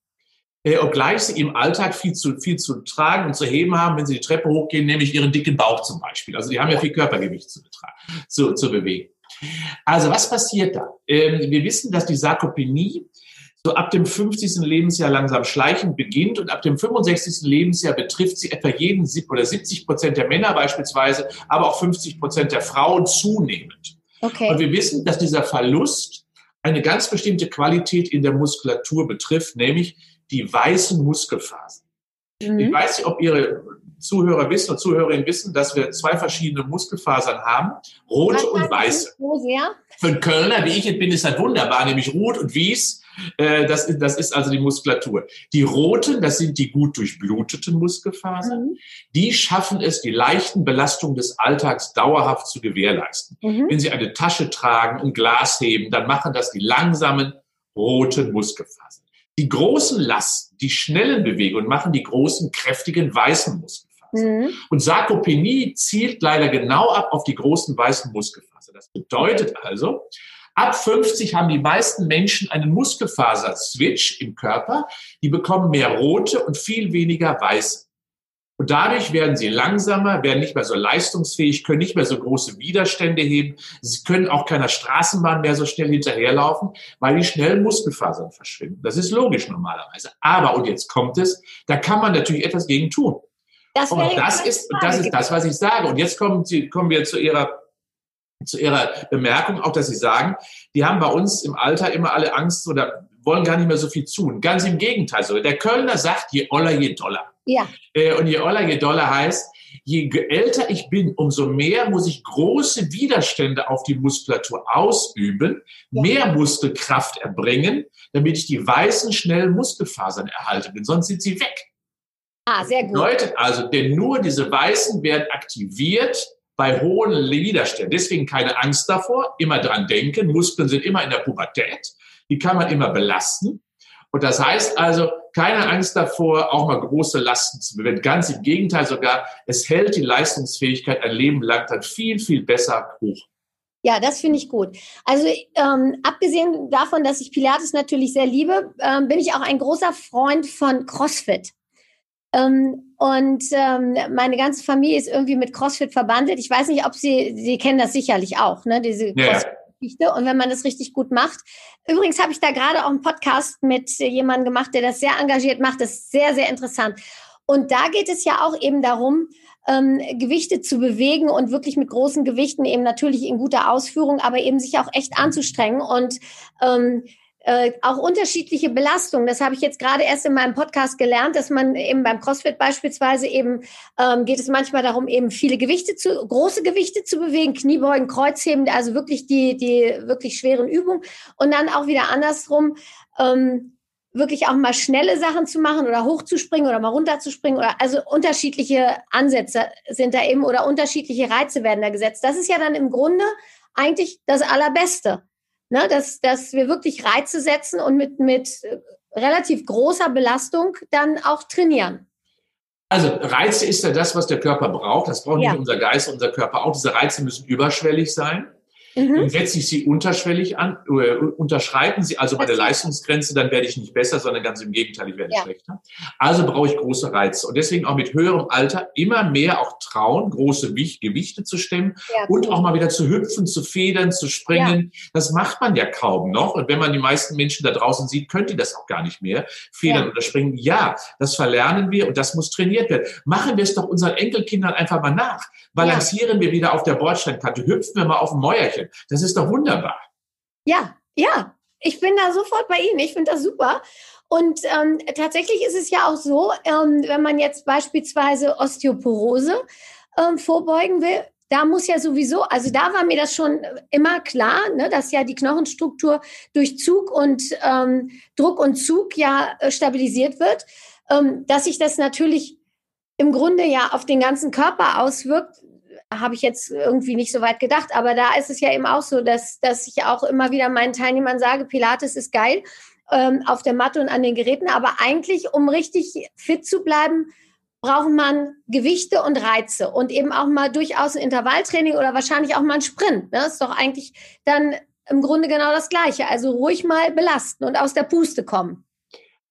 Obgleich sie im Alltag viel zu tragen und zu heben haben, wenn sie die Treppe hochgehen, nämlich ihren dicken Bauch zum Beispiel. Also die haben ja viel Körpergewicht zu bewegen. Also was passiert da? Wir wissen, dass die Sarkopenie so ab dem 50. Lebensjahr langsam schleichend beginnt und ab dem 65. Lebensjahr betrifft sie etwa jeden 70% der Männer beispielsweise, aber auch 50% der Frauen zunehmend. Okay. Und wir wissen, dass dieser Verlust eine ganz bestimmte Qualität in der Muskulatur betrifft, nämlich die weißen Muskelfasern. Mhm. Ich weiß nicht, ob Ihre Zuhörer wissen und Zuhörerinnen wissen, dass wir 2 verschiedene Muskelfasern haben, rote und weiße. Für einen Kölner, wie ich jetzt bin, ist das wunderbar, nämlich rot und weiß. Das ist also die Muskulatur. Die roten, das sind die gut durchbluteten Muskelfasern. Mhm. Die schaffen es, die leichten Belastungen des Alltags dauerhaft zu gewährleisten. Mhm. Wenn Sie eine Tasche tragen und Glas heben, dann machen das die langsamen roten Muskelfasern. Die großen Lasten, die schnellen Bewegungen machen die großen, kräftigen weißen Muskelfasern. Mhm. Und Sarkopenie zielt leider genau ab auf die großen weißen Muskelfasern. Das bedeutet also, ab 50 haben die meisten Menschen einen Muskelfaser-Switch im Körper. Die bekommen mehr rote und viel weniger weiße. Und dadurch werden sie langsamer, werden nicht mehr so leistungsfähig, können nicht mehr so große Widerstände heben. Sie können auch keiner Straßenbahn mehr so schnell hinterherlaufen, weil die schnellen Muskelfasern verschwinden. Das ist logisch normalerweise. Aber, und jetzt kommt es, da kann man natürlich etwas gegen tun. Das ist das, was ich sage. Und jetzt kommen wir zu Ihrer Bemerkung, auch dass Sie sagen, die haben bei uns im Alter immer alle Angst oder wollen gar nicht mehr so viel tun. Ganz im Gegenteil. Der Kölner sagt, je oller, je doller. Ja. Und je oller, je doller heißt, je älter ich bin, umso mehr muss ich große Widerstände auf die Muskulatur ausüben, mehr Muskelkraft erbringen, damit ich die weißen, schnellen Muskelfasern erhalte. Denn sonst sind sie weg. Ah, sehr gut. Bedeutet also, denn nur diese weißen werden aktiviert bei hohen Widerständen. Deswegen keine Angst davor, immer dran denken. Muskeln sind immer in der Pubertät. Die kann man immer belasten. Und das heißt also, keine Angst davor, auch mal große Lasten zu bewältigen. Ganz im Gegenteil sogar, es hält die Leistungsfähigkeit ein Leben lang dann viel, viel besser hoch. Ja, das finde ich gut. Also abgesehen davon, dass ich Pilates natürlich sehr liebe, bin ich auch ein großer Freund von CrossFit. Meine ganze Familie ist irgendwie mit CrossFit verbandelt. Ich weiß nicht, ob Sie kennen das sicherlich auch, ne? Diese CrossFit-Geschichte. Und wenn man das richtig gut macht. Übrigens habe ich da gerade auch einen Podcast mit jemandem gemacht, der das sehr engagiert macht. Das ist sehr, sehr interessant. Und da geht es ja auch eben darum, Gewichte zu bewegen und wirklich mit großen Gewichten eben natürlich in guter Ausführung, aber eben sich auch echt anzustrengen und auch unterschiedliche Belastungen. Das habe ich jetzt gerade erst in meinem Podcast gelernt, dass man eben beim CrossFit beispielsweise eben geht es manchmal darum, eben große Gewichte zu bewegen, Kniebeugen, Kreuzheben, also wirklich die wirklich schweren Übungen und dann auch wieder andersrum wirklich auch mal schnelle Sachen zu machen oder hochzuspringen oder mal runterzuspringen oder also unterschiedliche Ansätze sind da eben oder unterschiedliche Reize werden da gesetzt. Das ist ja dann im Grunde eigentlich das Allerbeste. Ne, dass wir wirklich Reize setzen und mit relativ großer Belastung dann auch trainieren. Also Reize ist ja das, was der Körper braucht. Das braucht nicht unser Geist, unser Körper auch. Diese Reize müssen überschwellig sein. Mhm. Dann setze ich sie unterschwellig an, unterschreiten sie also meine Leistungsgrenze, dann werde ich nicht besser, sondern ganz im Gegenteil, ich werde schlechter. Also brauche ich große Reize. Und deswegen auch mit höherem Alter immer mehr auch trauen, große Gewichte zu stemmen und auch mal wieder zu hüpfen, zu federn, zu springen. Ja. Das macht man ja kaum noch. Und wenn man die meisten Menschen da draußen sieht, können die das auch gar nicht mehr. Federn oder springen, das verlernen wir und das muss trainiert werden. Machen wir es doch unseren Enkelkindern einfach mal nach. Balancieren wir wieder auf der Bordsteinkante, hüpfen wir mal auf dem Mäuerchen. Das ist doch wunderbar. Ja, ich bin da sofort bei Ihnen. Ich finde das super. Und tatsächlich ist es ja auch so, wenn man jetzt beispielsweise Osteoporose vorbeugen will, da muss ja sowieso, also da war mir das schon immer klar, ne, dass ja die Knochenstruktur durch Zug und Druck und Zug ja stabilisiert wird, dass sich das natürlich im Grunde ja auf den ganzen Körper auswirkt. Habe ich jetzt irgendwie nicht so weit gedacht. Aber da ist es ja eben auch so, dass ich auch immer wieder meinen Teilnehmern sage, Pilates ist geil auf der Matte und an den Geräten. Aber eigentlich, um richtig fit zu bleiben, braucht man Gewichte und Reize. Und eben auch mal durchaus ein Intervalltraining oder wahrscheinlich auch mal ein Sprint. Ne? Ist doch eigentlich dann im Grunde genau das Gleiche. Also ruhig mal belasten und aus der Puste kommen.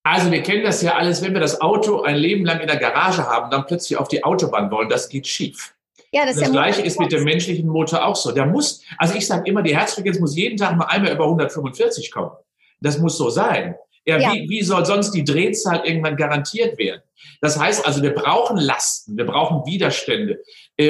Also wir kennen das ja alles, wenn wir das Auto ein Leben lang in der Garage haben, dann plötzlich auf die Autobahn wollen, das geht schief. Ja, das Gleiche ist mit dem menschlichen Motor auch so. Der muss, also ich sage immer, die Herzfrequenz muss jeden Tag mal einmal über 145 kommen. Das muss so sein. Wie soll sonst die Drehzahl irgendwann garantiert werden? Das heißt also, wir brauchen Lasten, wir brauchen Widerstände.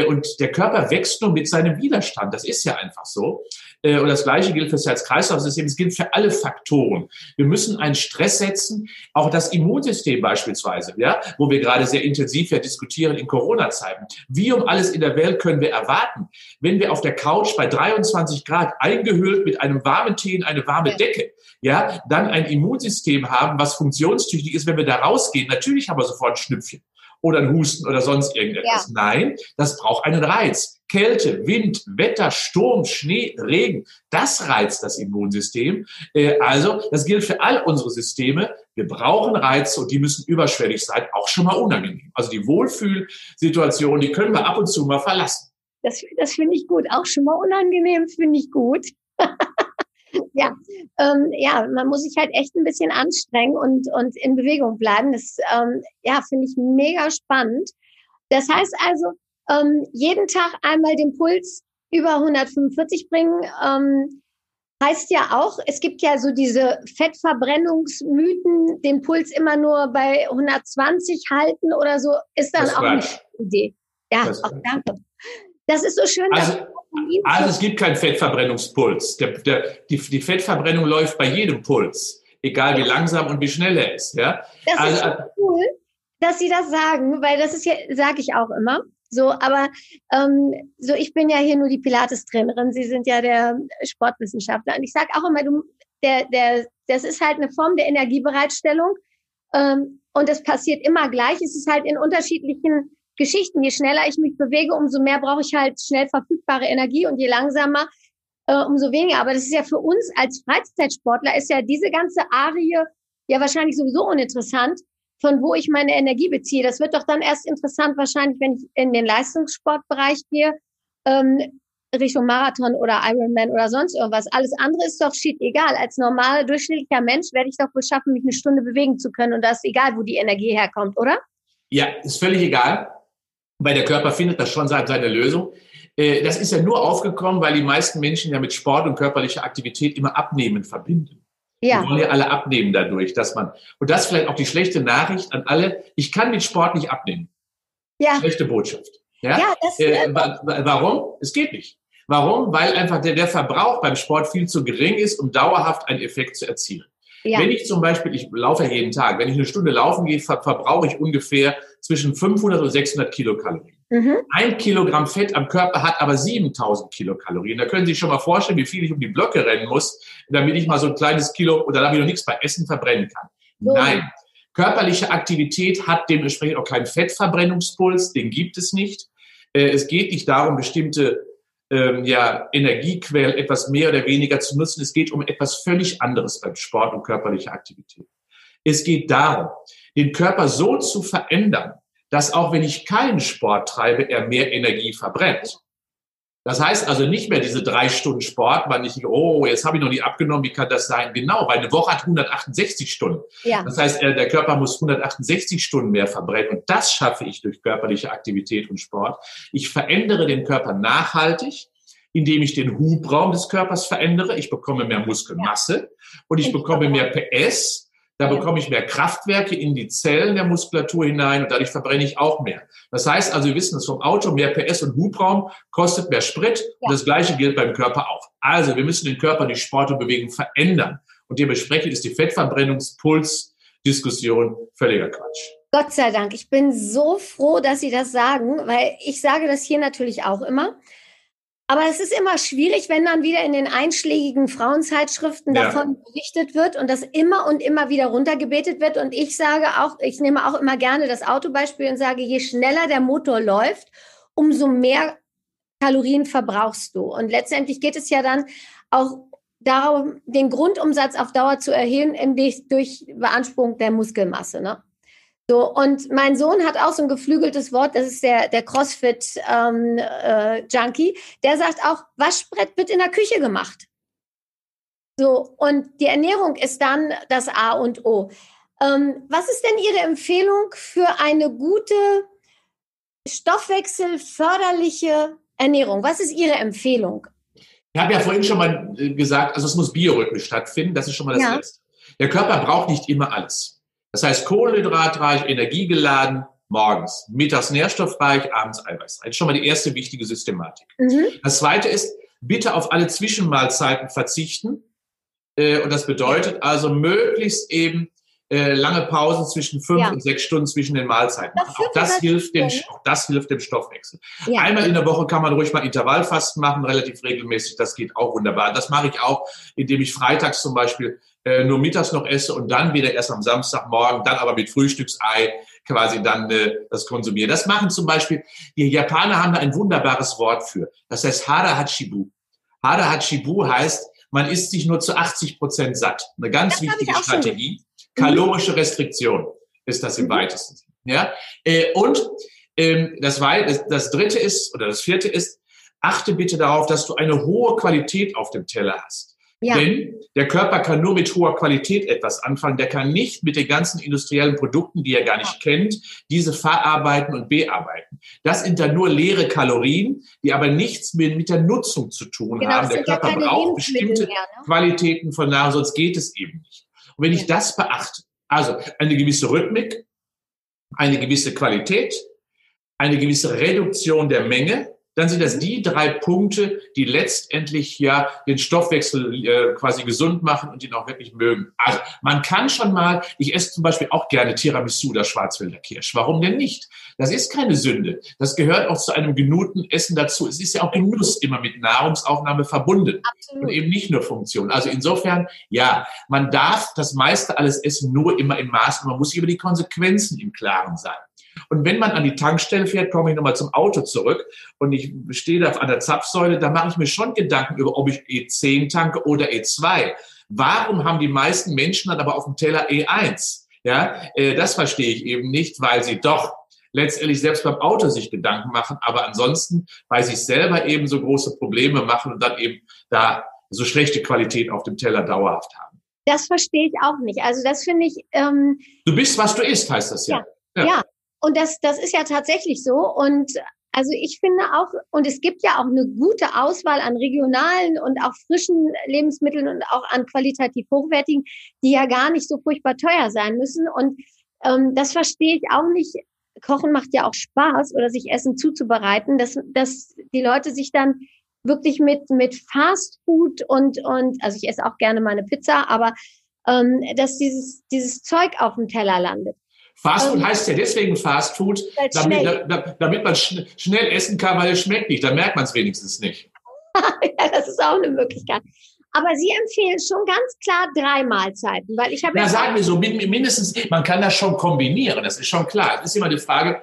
Und der Körper wächst nur mit seinem Widerstand. Das ist ja einfach so. Und das Gleiche gilt für das Herz-Kreislauf-System. Es gilt für alle Faktoren. Wir müssen einen Stress setzen. Auch das Immunsystem beispielsweise, wo wir gerade sehr intensiv diskutieren in Corona-Zeiten. Wie um alles in der Welt können wir erwarten, wenn wir auf der Couch bei 23 Grad eingehüllt mit einem warmen Tee in eine warme Decke, dann ein Immunsystem haben, was funktionstüchtig ist, wenn wir da rausgehen. Natürlich haben wir sofort ein Schnüpfchen oder ein Husten oder sonst irgendetwas. Ja. Nein, das braucht einen Reiz. Kälte, Wind, Wetter, Sturm, Schnee, Regen, das reizt das Immunsystem. Also, das gilt für all unsere Systeme. Wir brauchen Reize und die müssen überschwellig sein, auch schon mal unangenehm. Also die Wohlfühlsituation, die können wir ab und zu mal verlassen. Das finde ich gut. Auch schon mal unangenehm finde ich gut. Man muss sich halt echt ein bisschen anstrengen und in Bewegung bleiben. Das finde ich mega spannend. Das heißt also, jeden Tag einmal den Puls über 145 bringen, heißt ja auch, es gibt ja so diese Fettverbrennungsmythen, den Puls immer nur bei 120 halten oder so, ist dann das auch eine Idee. Ja, auch danke. Das ist so schön. Also es gibt keinen Fettverbrennungspuls. Die Fettverbrennung läuft bei jedem Puls, egal wie langsam und wie schnell er ist. Ja? Das ist so cool, dass Sie das sagen, weil das ist ja, sage ich auch immer. So, aber so, ich bin ja hier nur die Pilates-Trainerin, Sie sind ja der Sportwissenschaftler. Und ich sage auch immer, das ist halt eine Form der Energiebereitstellung. Und das passiert immer gleich. Es ist halt in unterschiedlichen Geschichten. Je schneller ich mich bewege, umso mehr brauche ich halt schnell verfügbare Energie und je langsamer, umso weniger. Aber das ist ja für uns als Freizeitsportler, ist ja diese ganze Arie ja wahrscheinlich sowieso uninteressant, von wo ich meine Energie beziehe. Das wird doch dann erst interessant wahrscheinlich, wenn ich in den Leistungssportbereich gehe, Richtung Marathon oder Ironman oder sonst irgendwas. Alles andere ist doch shit egal. Als normaler, durchschnittlicher Mensch werde ich doch wohl schaffen, mich eine Stunde bewegen zu können und das ist egal, wo die Energie herkommt, oder? Ja, ist völlig egal, weil der Körper findet das schon seine Lösung. Das ist ja nur aufgekommen, weil die meisten Menschen ja mit Sport und körperlicher Aktivität immer Abnehmen verbinden. Ja. Wir wollen ja alle abnehmen dadurch, dass man, und das ist vielleicht auch die schlechte Nachricht an alle, ich kann mit Sport nicht abnehmen. Ja. Schlechte Botschaft. Ja, ja, das, warum? Es geht nicht. Warum? Weil einfach der Verbrauch beim Sport viel zu gering ist, um dauerhaft einen Effekt zu erzielen. Ja. Wenn ich zum Beispiel, ich laufe ja jeden Tag, wenn ich eine Stunde laufen gehe, verbrauche ich ungefähr zwischen 500 und 600 Kilokalorien. Mhm. 1 Kilogramm Fett am Körper hat aber 7.000 Kilokalorien. Da können Sie sich schon mal vorstellen, wie viel ich um die Blöcke rennen muss, damit ich mal so ein kleines Kilo oder damit ich noch nichts bei Essen verbrennen kann. So. Nein, körperliche Aktivität hat dementsprechend auch keinen Fettverbrennungspuls, den gibt es nicht. Es geht nicht darum, bestimmte Energiequellen etwas mehr oder weniger zu nutzen. Es geht um etwas völlig anderes beim Sport und körperlicher Aktivität. Es geht darum, den Körper so zu verändern, dass auch wenn ich keinen Sport treibe, er mehr Energie verbrennt. Das heißt also nicht mehr diese 3 Stunden Sport, weil ich, oh, jetzt habe ich noch nie abgenommen, wie kann das sein? Genau, weil eine Woche hat 168 Stunden. Ja. Das heißt, der Körper muss 168 Stunden mehr verbrennen. Und das schaffe ich durch körperliche Aktivität und Sport. Ich verändere den Körper nachhaltig, indem ich den Hubraum des Körpers verändere. Ich bekomme mehr Muskelmasse und ich bekomme mehr PS. Da bekomme ich mehr Kraftwerke in die Zellen der Muskulatur hinein und dadurch verbrenne ich auch mehr. Das heißt also, wir wissen es vom Auto, mehr PS und Hubraum kostet mehr Sprit. Und das Gleiche gilt beim Körper auch. Also wir müssen den Körper durch Sport und Bewegung verändern. Und dementsprechend ist die Fettverbrennungspuls-Diskussion völliger Quatsch. Gott sei Dank. Ich bin so froh, dass Sie das sagen, weil ich sage das hier natürlich auch immer. Aber es ist immer schwierig, wenn dann wieder in den einschlägigen Frauenzeitschriften davon berichtet wird und das immer und immer wieder runtergebetet wird. Und ich sage auch, ich nehme auch immer gerne das Autobeispiel und sage, je schneller der Motor läuft, umso mehr Kalorien verbrauchst du. Und letztendlich geht es ja dann auch darum, den Grundumsatz auf Dauer zu erhöhen durch Beanspruchung der Muskelmasse, ne? So, und mein Sohn hat auch so ein geflügeltes Wort, das ist der CrossFit-Junkie, der sagt auch, Waschbrett wird in der Küche gemacht. So, und die Ernährung ist dann das A und O. Was ist denn Ihre Empfehlung für eine gute stoffwechselförderliche Ernährung? Was ist Ihre Empfehlung? Ich habe ja vorhin schon mal gesagt, also es muss biorhythmisch stattfinden, das ist schon mal das Letzte. Der Körper braucht nicht immer alles. Das heißt, kohlenhydratreich, energiegeladen, morgens, mittags nährstoffreich, abends eiweißreich. Das ist schon mal die erste wichtige Systematik. Mhm. Das zweite ist, bitte auf alle Zwischenmahlzeiten verzichten. Und das bedeutet also möglichst eben lange Pausen zwischen 5 und 6 Stunden zwischen den Mahlzeiten. Das hilft dem Stoffwechsel. Ja. Einmal in der Woche kann man ruhig mal Intervallfasten machen, relativ regelmäßig. Das geht auch wunderbar. Das mache ich auch, indem ich freitags zum Beispiel nur mittags noch esse und dann wieder erst am Samstagmorgen, dann aber mit Frühstücksei quasi dann das konsumiere. Das machen zum Beispiel, die Japaner haben da ein wunderbares Wort für. Das heißt Hara Hachibu. Hara Hachibu heißt, man isst sich nur zu 80% satt. Eine ganz wichtige Strategie. Kalorische Restriktion ist das im weitesten Sinne. Ja? Und das dritte ist, oder das vierte ist, achte bitte darauf, dass du eine hohe Qualität auf dem Teller hast. Ja. Denn der Körper kann nur mit hoher Qualität etwas anfangen. Der kann nicht mit den ganzen industriellen Produkten, die er gar nicht kennt, diese verarbeiten und bearbeiten. Das sind dann nur leere Kalorien, die aber nichts mit der Nutzung zu tun haben. Der Körper braucht bestimmte Qualitäten von Nahrung, sonst geht es eben nicht. Und wenn ich das beachte, also eine gewisse Rhythmik, eine gewisse Qualität, eine gewisse Reduktion der Menge, dann sind das die drei Punkte, die letztendlich ja den Stoffwechsel quasi gesund machen und ihn auch wirklich mögen. Also man kann schon mal, ich esse zum Beispiel auch gerne Tiramisu oder Schwarzwälder Kirsch. Warum denn nicht? Das ist keine Sünde. Das gehört auch zu einem genuten Essen dazu. Es ist ja auch Genuss immer mit Nahrungsaufnahme verbunden. Absolut. Und eben nicht nur Funktion. Also insofern, ja, man darf das meiste alles essen, nur immer im Maß. Und man muss sich über die Konsequenzen im Klaren sein. Und wenn man an die Tankstelle fährt, komme ich nochmal zum Auto zurück und ich stehe da an der Zapfsäule, da mache ich mir schon Gedanken über, ob ich E10 tanke oder E2. Warum haben die meisten Menschen dann aber auf dem Teller E1? Ja, das verstehe ich eben nicht, weil sie doch letztendlich selbst beim Auto sich Gedanken machen, aber ansonsten bei sich selber eben so große Probleme machen und dann eben da so schlechte Qualität auf dem Teller dauerhaft haben. Das verstehe ich auch nicht. Also das finde ich... du bist, was du isst, heißt das ja. Ja. Und das ist ja tatsächlich so. Und also ich finde auch, und es gibt ja auch eine gute Auswahl an regionalen und auch frischen Lebensmitteln und auch an qualitativ hochwertigen, die ja gar nicht so furchtbar teuer sein müssen. Und das verstehe ich auch nicht. Kochen macht ja auch Spaß, oder sich Essen zuzubereiten, dass die Leute sich dann wirklich mit Fastfood und also ich esse auch gerne meine Pizza, aber dass dieses Zeug auf dem Teller landet. Fastfood heißt ja deswegen Fastfood, damit man schnell essen kann, weil es schmeckt nicht. Dann merkt man es wenigstens nicht. Ja, das ist auch eine Möglichkeit. Aber Sie empfehlen schon ganz klar 3 Mahlzeiten, weil ich habe ja sagen wir so mindestens. Man kann das schon kombinieren. Das ist schon klar. Es ist immer eine Frage,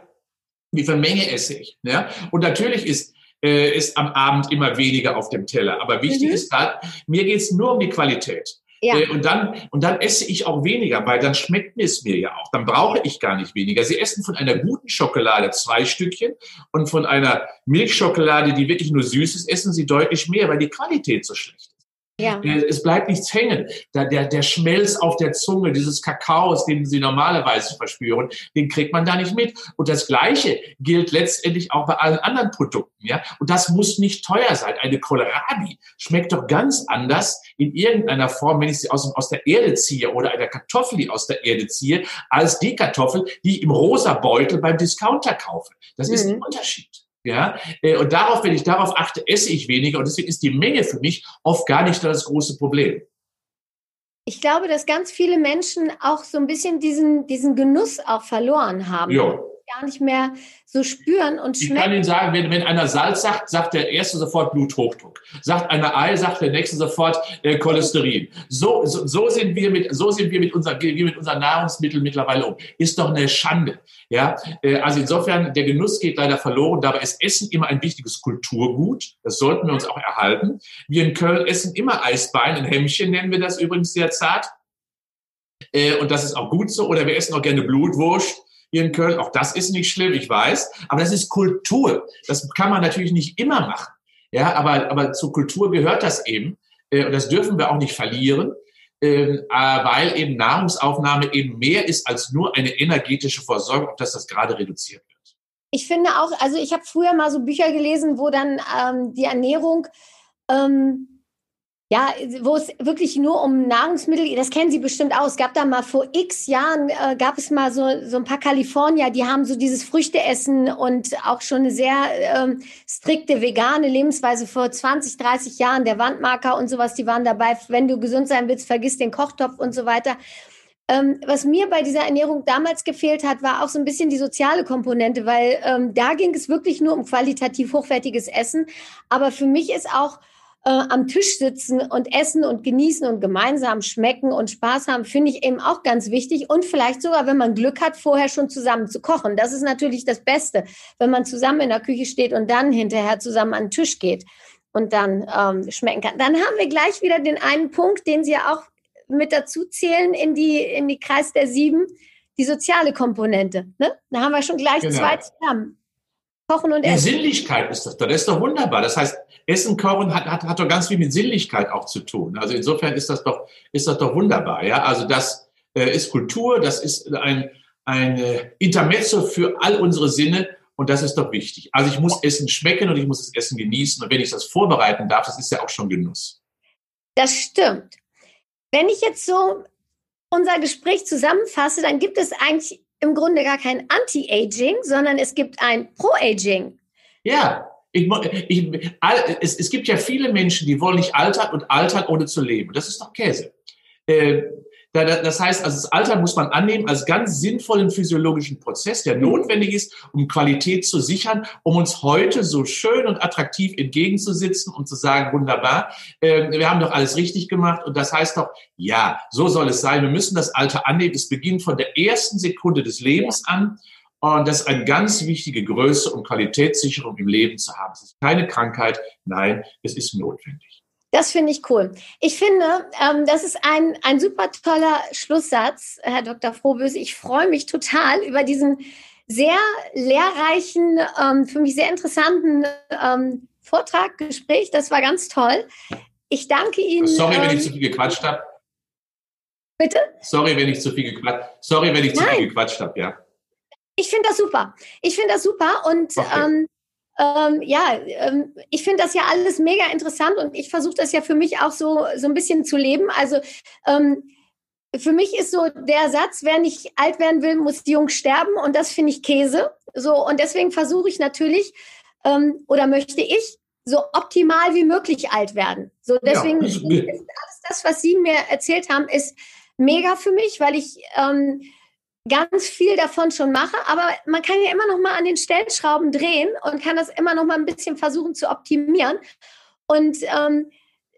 wie viel Menge esse ich. Ja? Und natürlich ist am Abend immer weniger auf dem Teller. Aber wichtig ist halt, mir geht es nur um die Qualität. Ja. Und dann esse ich auch weniger, weil dann schmeckt es mir ja auch. Dann brauche ich gar nicht weniger. Sie essen von einer guten Schokolade 2 Stückchen und von einer Milchschokolade, die wirklich nur süß ist, essen Sie deutlich mehr, weil die Qualität so schlecht ist. Ja. Es bleibt nichts hängen. Der Schmelz auf der Zunge, dieses Kakaos, den Sie normalerweise verspüren, den kriegt man da nicht mit. Und das Gleiche gilt letztendlich auch bei allen anderen Produkten. Ja? Und das muss nicht teuer sein. Eine Kohlrabi schmeckt doch ganz anders in irgendeiner Form, wenn ich sie aus der Erde ziehe oder einer Kartoffel, die aus der Erde ziehe, als die Kartoffel, die ich im rosa Beutel beim Discounter kaufe. Das ist ein Unterschied. Ja, und darauf, wenn ich darauf achte, esse ich weniger. Und deswegen ist die Menge für mich oft gar nicht das große Problem. Ich glaube, dass ganz viele Menschen auch so ein bisschen diesen Genuss auch verloren haben. Jo. Gar nicht mehr so spüren und schmecken. Ich kann Ihnen sagen, wenn einer Salz sagt, sagt der Erste sofort Bluthochdruck. Sagt einer Ei, sagt der Nächste sofort Cholesterin. So sind wir mit unseren Nahrungsmitteln mittlerweile um. Ist doch eine Schande. Ja? Also insofern, der Genuss geht leider verloren. Dabei ist Essen immer ein wichtiges Kulturgut. Das sollten wir uns auch erhalten. Wir in Köln essen immer Eisbein, ein Hemmchen nennen wir das übrigens sehr zart. Und das ist auch gut so. Oder wir essen auch gerne Blutwurst. Hier in Köln, auch das ist nicht schlimm, ich weiß, aber das ist Kultur. Das kann man natürlich nicht immer machen, ja, aber zur Kultur gehört das eben und das dürfen wir auch nicht verlieren, weil eben Nahrungsaufnahme eben mehr ist als nur eine energetische Versorgung, auf das gerade reduziert wird. Ich finde auch, also ich habe früher mal so Bücher gelesen, wo dann die Ernährung... Ja, wo es wirklich nur um Nahrungsmittel geht, das kennen Sie bestimmt auch. Es gab da mal vor x Jahren, gab es mal so ein paar Kalifornier, die haben so dieses Früchteessen und auch schon eine sehr strikte vegane Lebensweise vor 20, 30 Jahren. Der Wandmarker und sowas, die waren dabei, wenn du gesund sein willst, vergiss den Kochtopf und so weiter. Was mir bei dieser Ernährung damals gefehlt hat, war auch so ein bisschen die soziale Komponente, weil da ging es wirklich nur um qualitativ hochwertiges Essen. Aber für mich ist auch... am Tisch sitzen und essen und genießen und gemeinsam schmecken und Spaß haben, finde ich eben auch ganz wichtig. Und vielleicht sogar, wenn man Glück hat, vorher schon zusammen zu kochen. Das ist natürlich das Beste, wenn man zusammen in der Küche steht und dann hinterher zusammen an den Tisch geht und dann schmecken kann. Dann haben wir gleich wieder den einen Punkt, den Sie ja auch mit dazu zählen in die Kreis der 7, die soziale Komponente. Ne? Da haben wir schon gleich 2 zusammen. Kochen und Essen. Die Sinnlichkeit ist das. Das ist doch wunderbar. Das heißt, Essen, Kochen hat doch ganz viel mit Sinnlichkeit auch zu tun. Also insofern ist das doch wunderbar. Ja? Also das ist Kultur, das ist ein Intermezzo für all unsere Sinne und das ist doch wichtig. Also ich muss Essen schmecken und ich muss das Essen genießen und wenn ich das vorbereiten darf, das ist ja auch schon Genuss. Das stimmt. Wenn ich jetzt so unser Gespräch zusammenfasse, dann gibt es eigentlich im Grunde gar kein Anti-Aging, sondern es gibt ein Pro-Aging. Ja, es gibt ja viele Menschen, die wollen nicht altern und altern ohne zu leben. Das ist doch Käse. Das heißt, also das Alter muss man annehmen als ganz sinnvollen physiologischen Prozess, der notwendig ist, um Qualität zu sichern, um uns heute so schön und attraktiv entgegenzusitzen und zu sagen, wunderbar, wir haben doch alles richtig gemacht und das heißt doch, ja, so soll es sein. Wir müssen das Alter annehmen. Es beginnt von der ersten Sekunde des Lebens an und das ist eine ganz wichtige Größe, um Qualitätssicherung im Leben zu haben. Es ist keine Krankheit, nein, es ist notwendig. Das finde ich cool. Ich finde, das ist ein super toller Schlusssatz, Herr Dr. Froböse. Ich freue mich total über diesen sehr lehrreichen, für mich sehr interessanten Vortrag, Gespräch. Das war ganz toll. Ich danke Ihnen. Sorry, wenn ich zu viel gequatscht habe. Bitte? Sorry, wenn ich zu viel gequatscht habe, ja. Ich finde das super. Und okay. Ich finde das ja alles mega interessant und ich versuche das ja für mich auch so ein bisschen zu leben. Also für mich ist so der Satz, wer nicht alt werden will, muss jung sterben und das finde ich Käse. So, und deswegen versuche ich natürlich oder möchte ich so optimal wie möglich alt werden. So, deswegen ja, ist alles das, was Sie mir erzählt haben, ist mega für mich, weil ich ganz viel davon schon mache, aber man kann ja immer noch mal an den Stellschrauben drehen und kann das immer noch mal ein bisschen versuchen zu optimieren. Und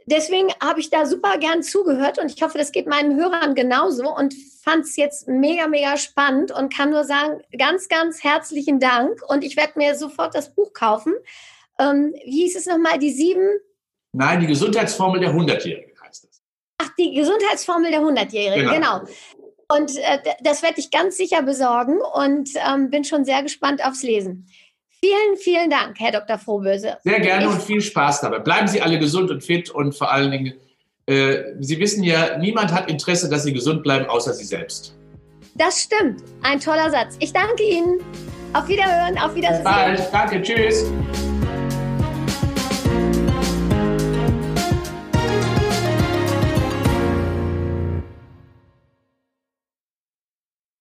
deswegen habe ich da super gern zugehört und ich hoffe, das geht meinen Hörern genauso und fand es jetzt mega, mega spannend und kann nur sagen, ganz, ganz herzlichen Dank und ich werde mir sofort das Buch kaufen. Wie hieß es nochmal, die Gesundheitsformel der 100-Jährigen heißt es. Ach, die Gesundheitsformel der 100-Jährigen, genau. Und das werde ich ganz sicher besorgen und bin schon sehr gespannt aufs Lesen. Vielen, vielen Dank, Herr Dr. Froböse. Sehr gerne und viel Spaß dabei. Bleiben Sie alle gesund und fit und vor allen Dingen, Sie wissen ja, niemand hat Interesse, dass Sie gesund bleiben, außer Sie selbst. Das stimmt. Ein toller Satz. Ich danke Ihnen. Auf Wiederhören, auf Wiedersehen. Bis bald. Danke, tschüss.